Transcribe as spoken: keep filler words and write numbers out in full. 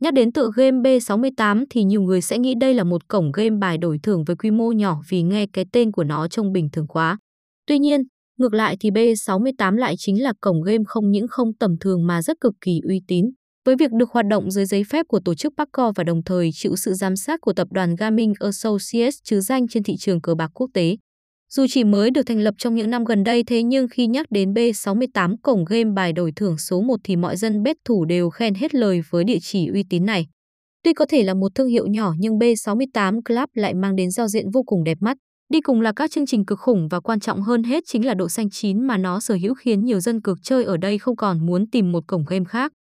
Nhắc đến tựa game B sáu mươi tám thì nhiều người sẽ nghĩ đây là một cổng game bài đổi thưởng với quy mô nhỏ vì nghe cái tên của nó trông bình thường quá. Tuy nhiên, ngược lại thì B sáu mươi tám lại chính là cổng game không những không tầm thường mà rất cực kỳ uy tín. Với việc được hoạt động dưới giấy phép của tổ chức PAGCOR và đồng thời chịu sự giám sát của tập đoàn Gaming Associates chứ danh trên thị trường cờ bạc quốc tế. Dù chỉ mới được thành lập trong những năm gần đây, thế nhưng khi nhắc đến B sáu mươi tám cổng game bài đổi thưởng số một thì mọi dân bet thủ đều khen hết lời với địa chỉ uy tín này. Tuy có thể là một thương hiệu nhỏ nhưng B sáu mươi tám Club lại mang đến giao diện vô cùng đẹp mắt. Đi cùng là các chương trình cực khủng và quan trọng hơn hết chính là độ xanh chín mà nó sở hữu khiến nhiều dân cược chơi ở đây không còn muốn tìm một cổng game khác.